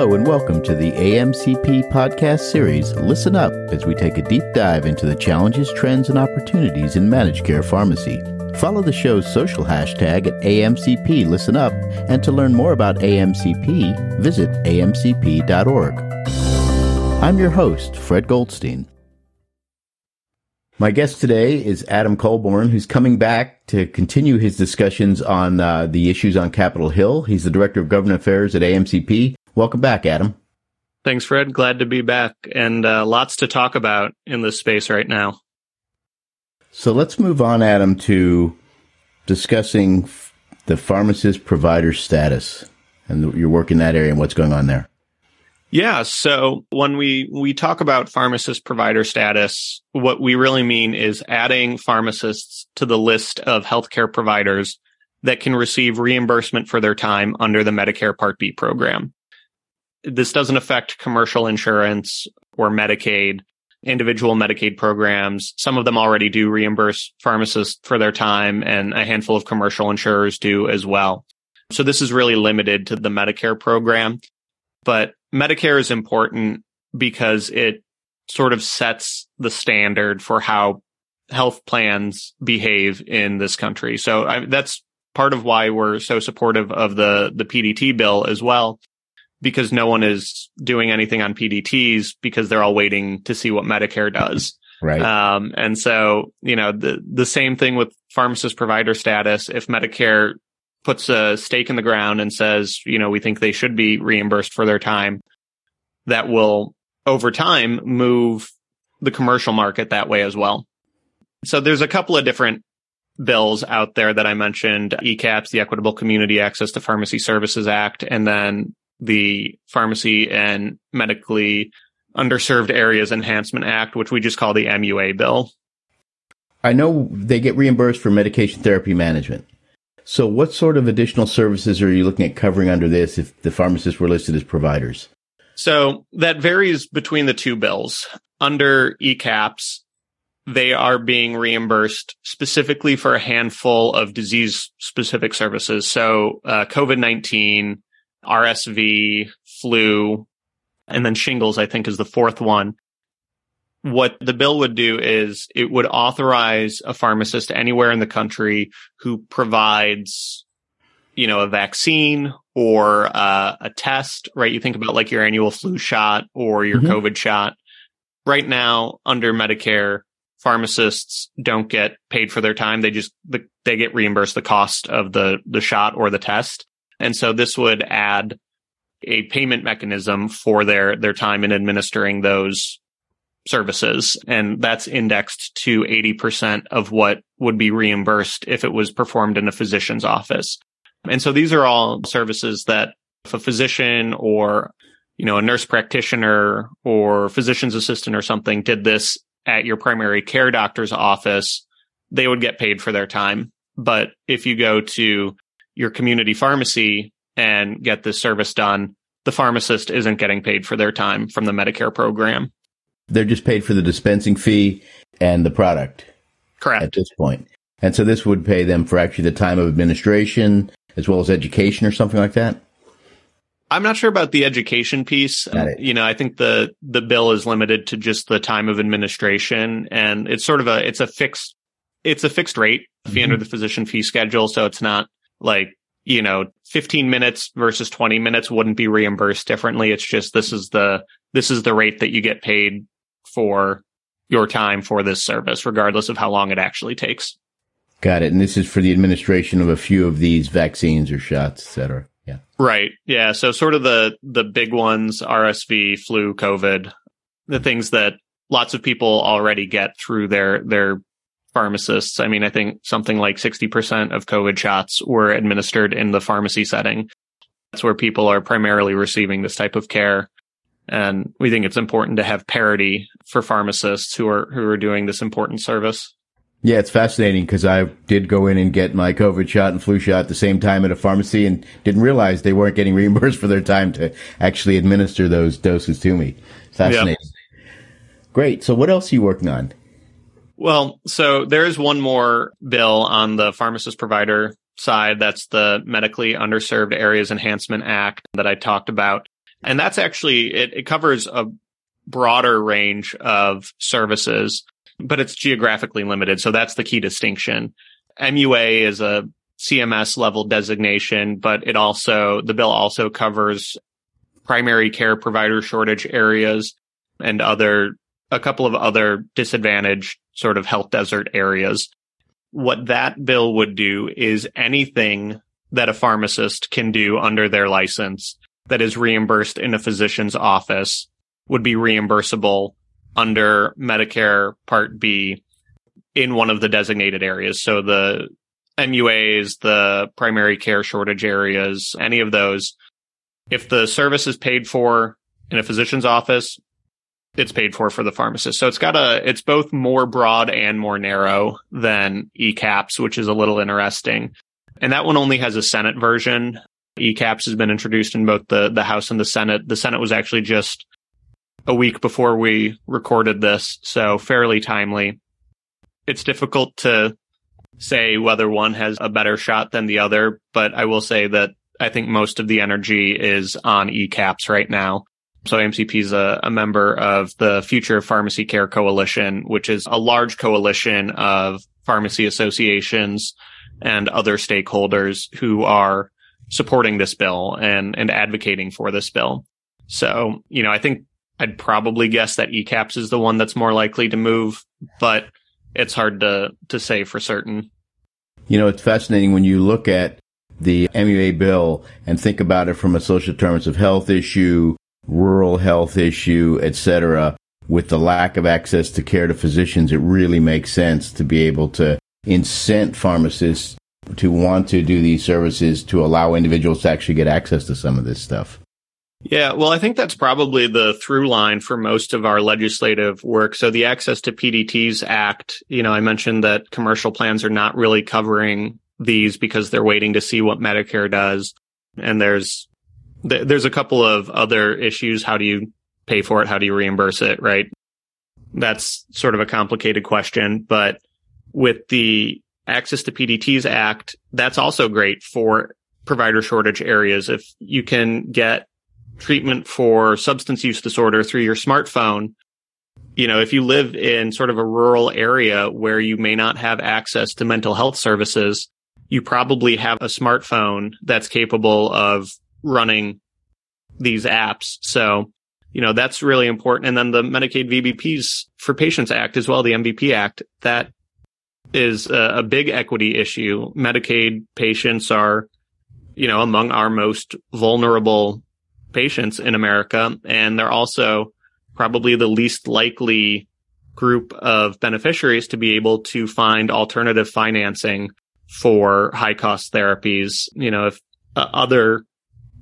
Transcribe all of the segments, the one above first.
Hello and welcome to the AMCP podcast series, Listen Up, as we take a deep dive into the challenges, trends, and opportunities in managed care pharmacy. Follow the show's social hashtag at AMCP Listen Up, and to learn more about AMCP, visit amcp.org. I'm your host, Fred Goldstein. My guest today is Adam Colborn, who's coming back to continue his discussions on the issues on Capitol Hill. He's the Director of Government Affairs at AMCP. Welcome back, Adam. Thanks, Fred. Glad to be back. And lots to talk about in this space right now. So let's move on, Adam, to discussing the pharmacist provider status and your work in that area and what's going on there. Yeah. So when we talk about pharmacist provider status, what we really mean is adding pharmacists to the list of healthcare providers that can receive reimbursement for their time under the Medicare Part B program. This doesn't affect commercial insurance or Medicaid, individual Medicaid programs. Some of them already do reimburse pharmacists for their time, and a handful of commercial insurers do as well. So this is really limited to the Medicare program. But Medicare is important because it sort of sets the standard for how health plans behave in this country. So that's part of why we're so supportive of the PDT bill as well, because no one is doing anything on PDTs because they're all waiting to see what Medicare does. Right. And so, you know, the same thing with pharmacist provider status. If Medicare puts a stake in the ground and says, you know, we think they should be reimbursed for their time, that will over time move the commercial market that way as well. So there's a couple of different bills out there that I mentioned, ECAPS, the Equitable Community Access to Pharmacy Services Act, and then the Pharmacy and Medically Underserved Areas Enhancement Act, which we just call the MUA bill. I know they get reimbursed for medication therapy management. So what sort of additional services are you looking at covering under this if the pharmacists were listed as providers? So that varies between the two bills. Under ECAPS, they are being reimbursed specifically for a handful of disease-specific services. So COVID-19, RSV, flu, and then shingles, I think, is the fourth one. What the bill would do is it would authorize a pharmacist anywhere in the country who provides, you know, a vaccine or a test, right? You think about like your annual flu shot or your COVID shot. Right now, under Medicare, pharmacists don't get paid for their time. They just, they get reimbursed the cost of the shot or the test. And so this would add a payment mechanism for their time in administering those services, and that's indexed to 80% of what would be reimbursed if it was performed in a physician's office. And so these are all services that if a physician or, you know, a nurse practitioner or physician's assistant or something did this at your primary care doctor's office, they would get paid for their time. But if you go to your community pharmacy and get this service done, the pharmacist isn't getting paid for their time from the Medicare program. They're just paid for the dispensing fee and the product. Correct. At this point. And so this would pay them for actually the time of administration as well as education or something like that? I'm not sure about the education piece. You know, I think the bill is limited to just the time of administration, and it's sort of a fixed rate fee under the physician fee schedule. So it's not like, you know, 15 minutes versus 20 minutes wouldn't be reimbursed differently. It's just this is the rate that you get paid for your time for this service, regardless of how long it actually takes. Got it. And this is for the administration of a few of these vaccines or shots, et cetera. Yeah. Right. Yeah. So sort of the big ones, RSV, flu, COVID, the things that lots of people already get through their pharmacists. I mean, I think something like 60% of COVID shots were administered in the pharmacy setting. That's where people are primarily receiving this type of care. And we think it's important to have parity for pharmacists who are doing this important service. Yeah, it's fascinating because I did go in and get my COVID shot and flu shot at the same time at a pharmacy and didn't realize they weren't getting reimbursed for their time to actually administer those doses to me. Fascinating. Yeah. Great. So what else are you working on? Well, so there is one more bill on the pharmacist provider side. That's the Medically Underserved Areas Enhancement Act that I talked about. And that's actually, it covers a broader range of services, but it's geographically limited. So that's the key distinction. MUA is a CMS level designation, but it also, the bill also covers primary care provider shortage areas and a couple of other disadvantaged sort of health desert areas. What that bill would do is anything that a pharmacist can do under their license that is reimbursed in a physician's office would be reimbursable under Medicare Part B in one of the designated areas. So the MUAs, the primary care shortage areas, any of those. If the service is paid for in a physician's office, it's paid for the pharmacist. So it's both more broad and more narrow than ECAPS, which is a little interesting. And that one only has a Senate version. ECAPS has been introduced in both the House and the Senate. The Senate was actually just a week before we recorded this, so fairly timely. It's difficult to say whether one has a better shot than the other, but I will say that I think most of the energy is on ECAPS right now. So AMCP is a member of the Future of Pharmacy Care Coalition, which is a large coalition of pharmacy associations and other stakeholders who are supporting this bill and advocating for this bill. So, I think I'd probably guess that ECAPS is the one that's more likely to move, but it's hard to say for certain. It's fascinating when you look at the MUA bill and think about it from a social determinants of health issue, rural health issue, etc. With the lack of access to care to physicians, it really makes sense to be able to incent pharmacists to want to do these services to allow individuals to actually get access to some of this stuff. Yeah, well, I think that's probably the through line for most of our legislative work. So the Access to PDTs Act, I mentioned that commercial plans are not really covering these because they're waiting to see what Medicare does. And there's a couple of other issues. How do you pay for it? How do you reimburse it, right? That's sort of a complicated question. But with the Access to PDTs Act, that's also great for provider shortage areas. If you can get treatment for substance use disorder through your smartphone, if you live in sort of a rural area where you may not have access to mental health services, you probably have a smartphone that's capable of running these apps. So, that's really important. And then the Medicaid VBPs for Patients Act as well, the MVP Act, that is a big equity issue. Medicaid patients are, among our most vulnerable patients in America, and they're also probably the least likely group of beneficiaries to be able to find alternative financing for high-cost therapies. If other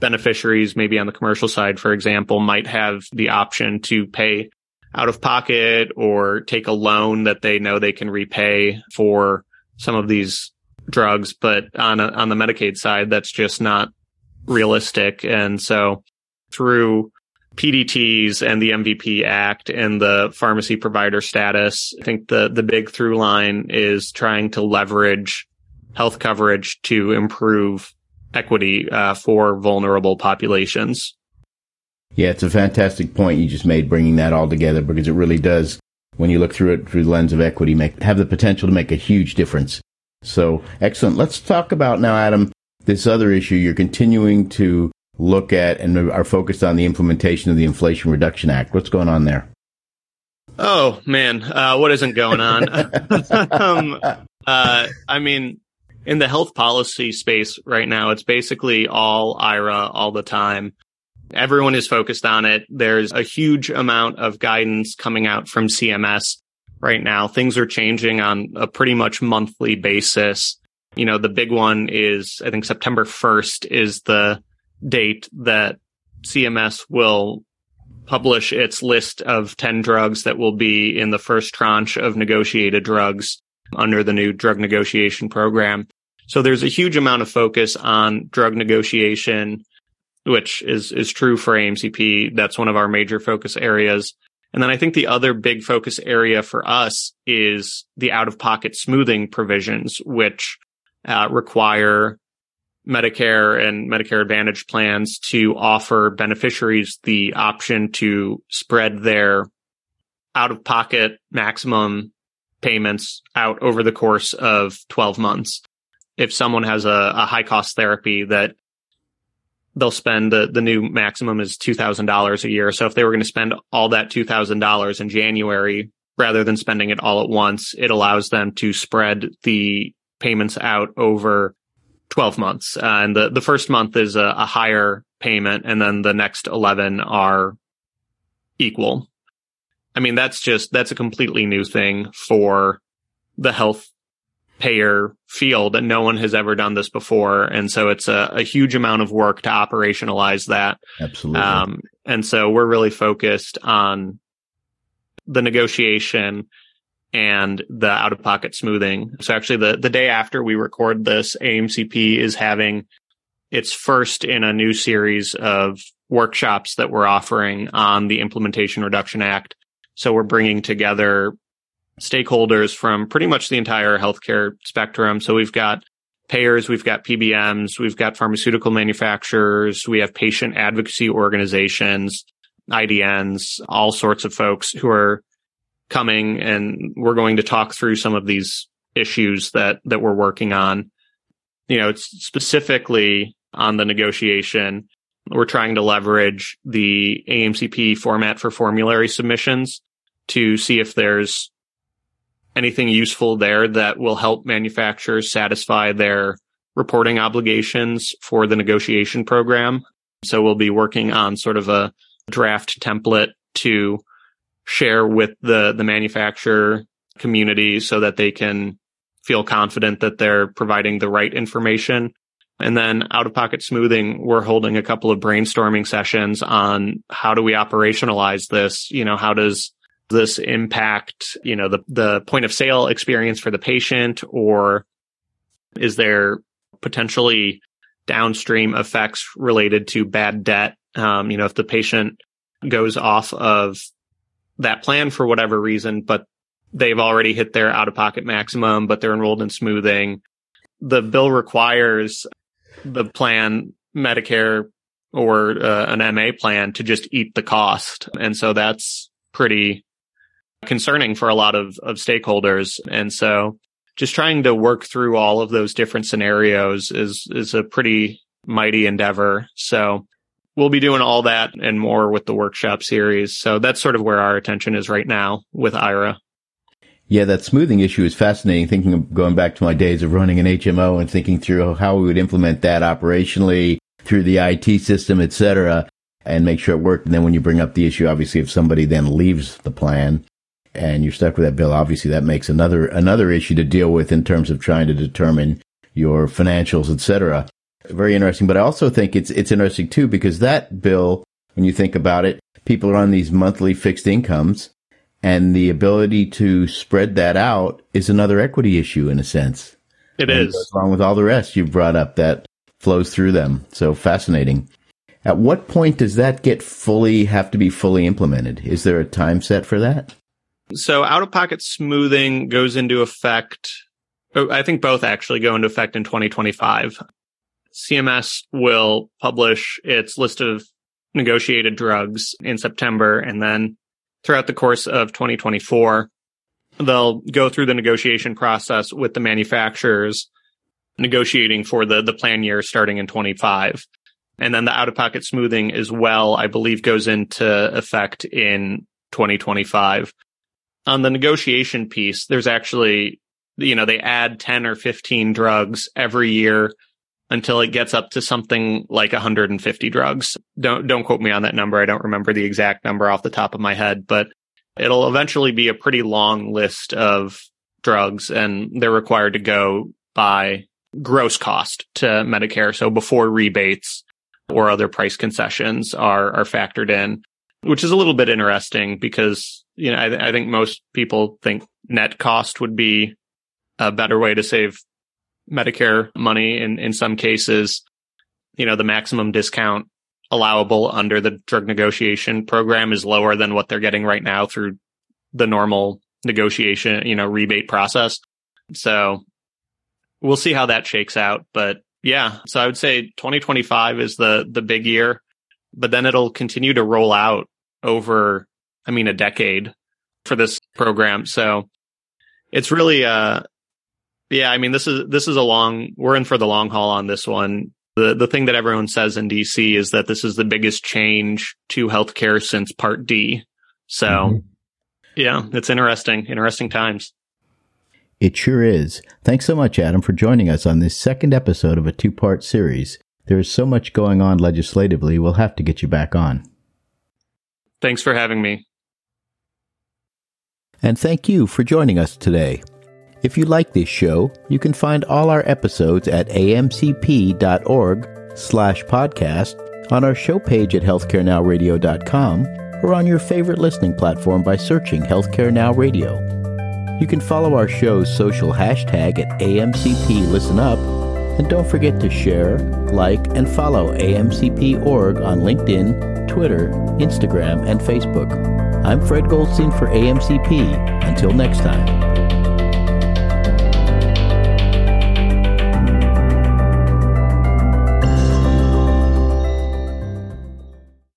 beneficiaries, maybe on the commercial side, for example, might have the option to pay out of pocket or take a loan that they know they can repay for some of these drugs. But on the Medicaid side, that's just not realistic. And so through PDTs and the MVP Act and the pharmacy provider status, I think the big through line is trying to leverage health coverage to improve equity for vulnerable populations. Yeah, it's a fantastic point you just made, bringing that all together, because it really does, when you look through it through the lens of equity, have the potential to make a huge difference. So excellent. Let's talk about now, Adam, this other issue you're continuing to look at and are focused on, the implementation of the Inflation Reduction Act. What's going on there? Oh, man, what isn't going on? In the health policy space right now, it's basically all IRA all the time. Everyone is focused on it. There's a huge amount of guidance coming out from CMS right now. Things are changing on a pretty much monthly basis. The big one is, I think, September 1st is the date that CMS will publish its list of 10 drugs that will be in the first tranche of negotiated drugs under the new drug negotiation program. So there's a huge amount of focus on drug negotiation, which is true for AMCP. That's one of our major focus areas. And then I think the other big focus area for us is the out-of-pocket smoothing provisions, which require Medicare and Medicare Advantage plans to offer beneficiaries the option to spread their out-of-pocket maximum payments out over the course of 12 months. If someone has a high-cost therapy that they'll spend, the new maximum is $2,000 a year. So if they were going to spend all that $2,000 in January, rather than spending it all at once, it allows them to spread the payments out over 12 months. And the first month is a higher payment, and then the next 11 are equal. I mean, that's a completely new thing for the health payer field, and no one has ever done this before. And so it's a huge amount of work to operationalize that. Absolutely. And so we're really focused on the negotiation and the out-of-pocket smoothing. So actually, the day after we record this, AMCP is having its first in a new series of workshops that we're offering on the Implementation Reduction Act. So we're bringing together stakeholders from pretty much the entire healthcare spectrum. So we've got payers, we've got PBMs, we've got pharmaceutical manufacturers, we have patient advocacy organizations, IDNs, all sorts of folks who are coming, and we're going to talk through some of these issues that we're working on. You know, it's specifically on the negotiation. We're trying to leverage the AMCP format for formulary submissions to see if there's anything useful there that will help manufacturers satisfy their reporting obligations for the negotiation program. So we'll be working on sort of a draft template to share with the manufacturer community so that they can feel confident that they're providing the right information. And then out-of-pocket smoothing, we're holding a couple of brainstorming sessions on how do we operationalize this? You know, how does this impact, you know, the point of sale experience for the patient, or is there potentially downstream effects related to bad debt? You know, if the patient goes off of that plan for whatever reason, but they've already hit their out-of-pocket maximum, but they're enrolled in smoothing, the bill requires the plan, Medicare or an MA plan, to just eat the cost. And so that's pretty concerning for a lot of stakeholders. And so just trying to work through all of those different scenarios is a pretty mighty endeavor. So we'll be doing all that and more with the workshop series. So that's sort of where our attention is right now with IRA. Yeah, that smoothing issue is fascinating. Thinking of going back to my days of running an HMO and thinking through how we would implement that operationally through the IT system, et cetera, and make sure it worked. And then when you bring up the issue, obviously, if somebody then leaves the plan and you're stuck with that bill, obviously that makes another issue to deal with in terms of trying to determine your financials, et cetera. Very interesting. But I also think it's interesting, too, because that bill, when you think about it, people are on these monthly fixed incomes, and the ability to spread that out is another equity issue, in a sense. It is. Along with all the rest you brought up that flows through them. So fascinating. At what point does that have to be fully implemented? Is there a time set for that? So out-of-pocket smoothing goes into effect. I think both actually go into effect in 2025. CMS will publish its list of negotiated drugs in September, and then throughout the course of 2024, they'll go through the negotiation process with the manufacturers, negotiating for the plan year starting in 25. And then the out-of-pocket smoothing as well, I believe, goes into effect in 2025. On the negotiation piece, there's actually, you know, they add 10 or 15 drugs every year until it gets up to something like 150 drugs. Don't quote me on that number. I don't remember the exact number off the top of my head, but it'll eventually be a pretty long list of drugs, and they're required to go by gross cost to Medicare. So before rebates or other price concessions are factored in, which is a little bit interesting because, you know, I think most people think net cost would be a better way to save Medicare money. In some cases, you know, the maximum discount allowable under the drug negotiation program is lower than what they're getting right now through the normal negotiation, you know, rebate process. So we'll see how that shakes out. But Yeah. So I would say 2025 is the big year, but then it'll continue to roll out over, I mean, a decade for this program. So it's really, yeah, I mean, this is a long, we're in for the long haul on this one. The thing that everyone says in DC is that this is the biggest change to healthcare since Part D. So yeah, it's interesting times. It sure is. Thanks so much, Adam, for joining us on this second episode of a two-part series. There is so much going on legislatively, we'll have to get you back on. Thanks for having me. And thank you for joining us today. If you like this show, you can find all our episodes at amcp.org/podcast, on our show page at healthcarenowradio.com, or on your favorite listening platform by searching Healthcare Now Radio. You can follow our show's social hashtag at AMCP Listen Up, and don't forget to share, like, and follow AMCP.org on LinkedIn, Twitter, Instagram, and Facebook. I'm Fred Goldstein for AMCP. Until next time.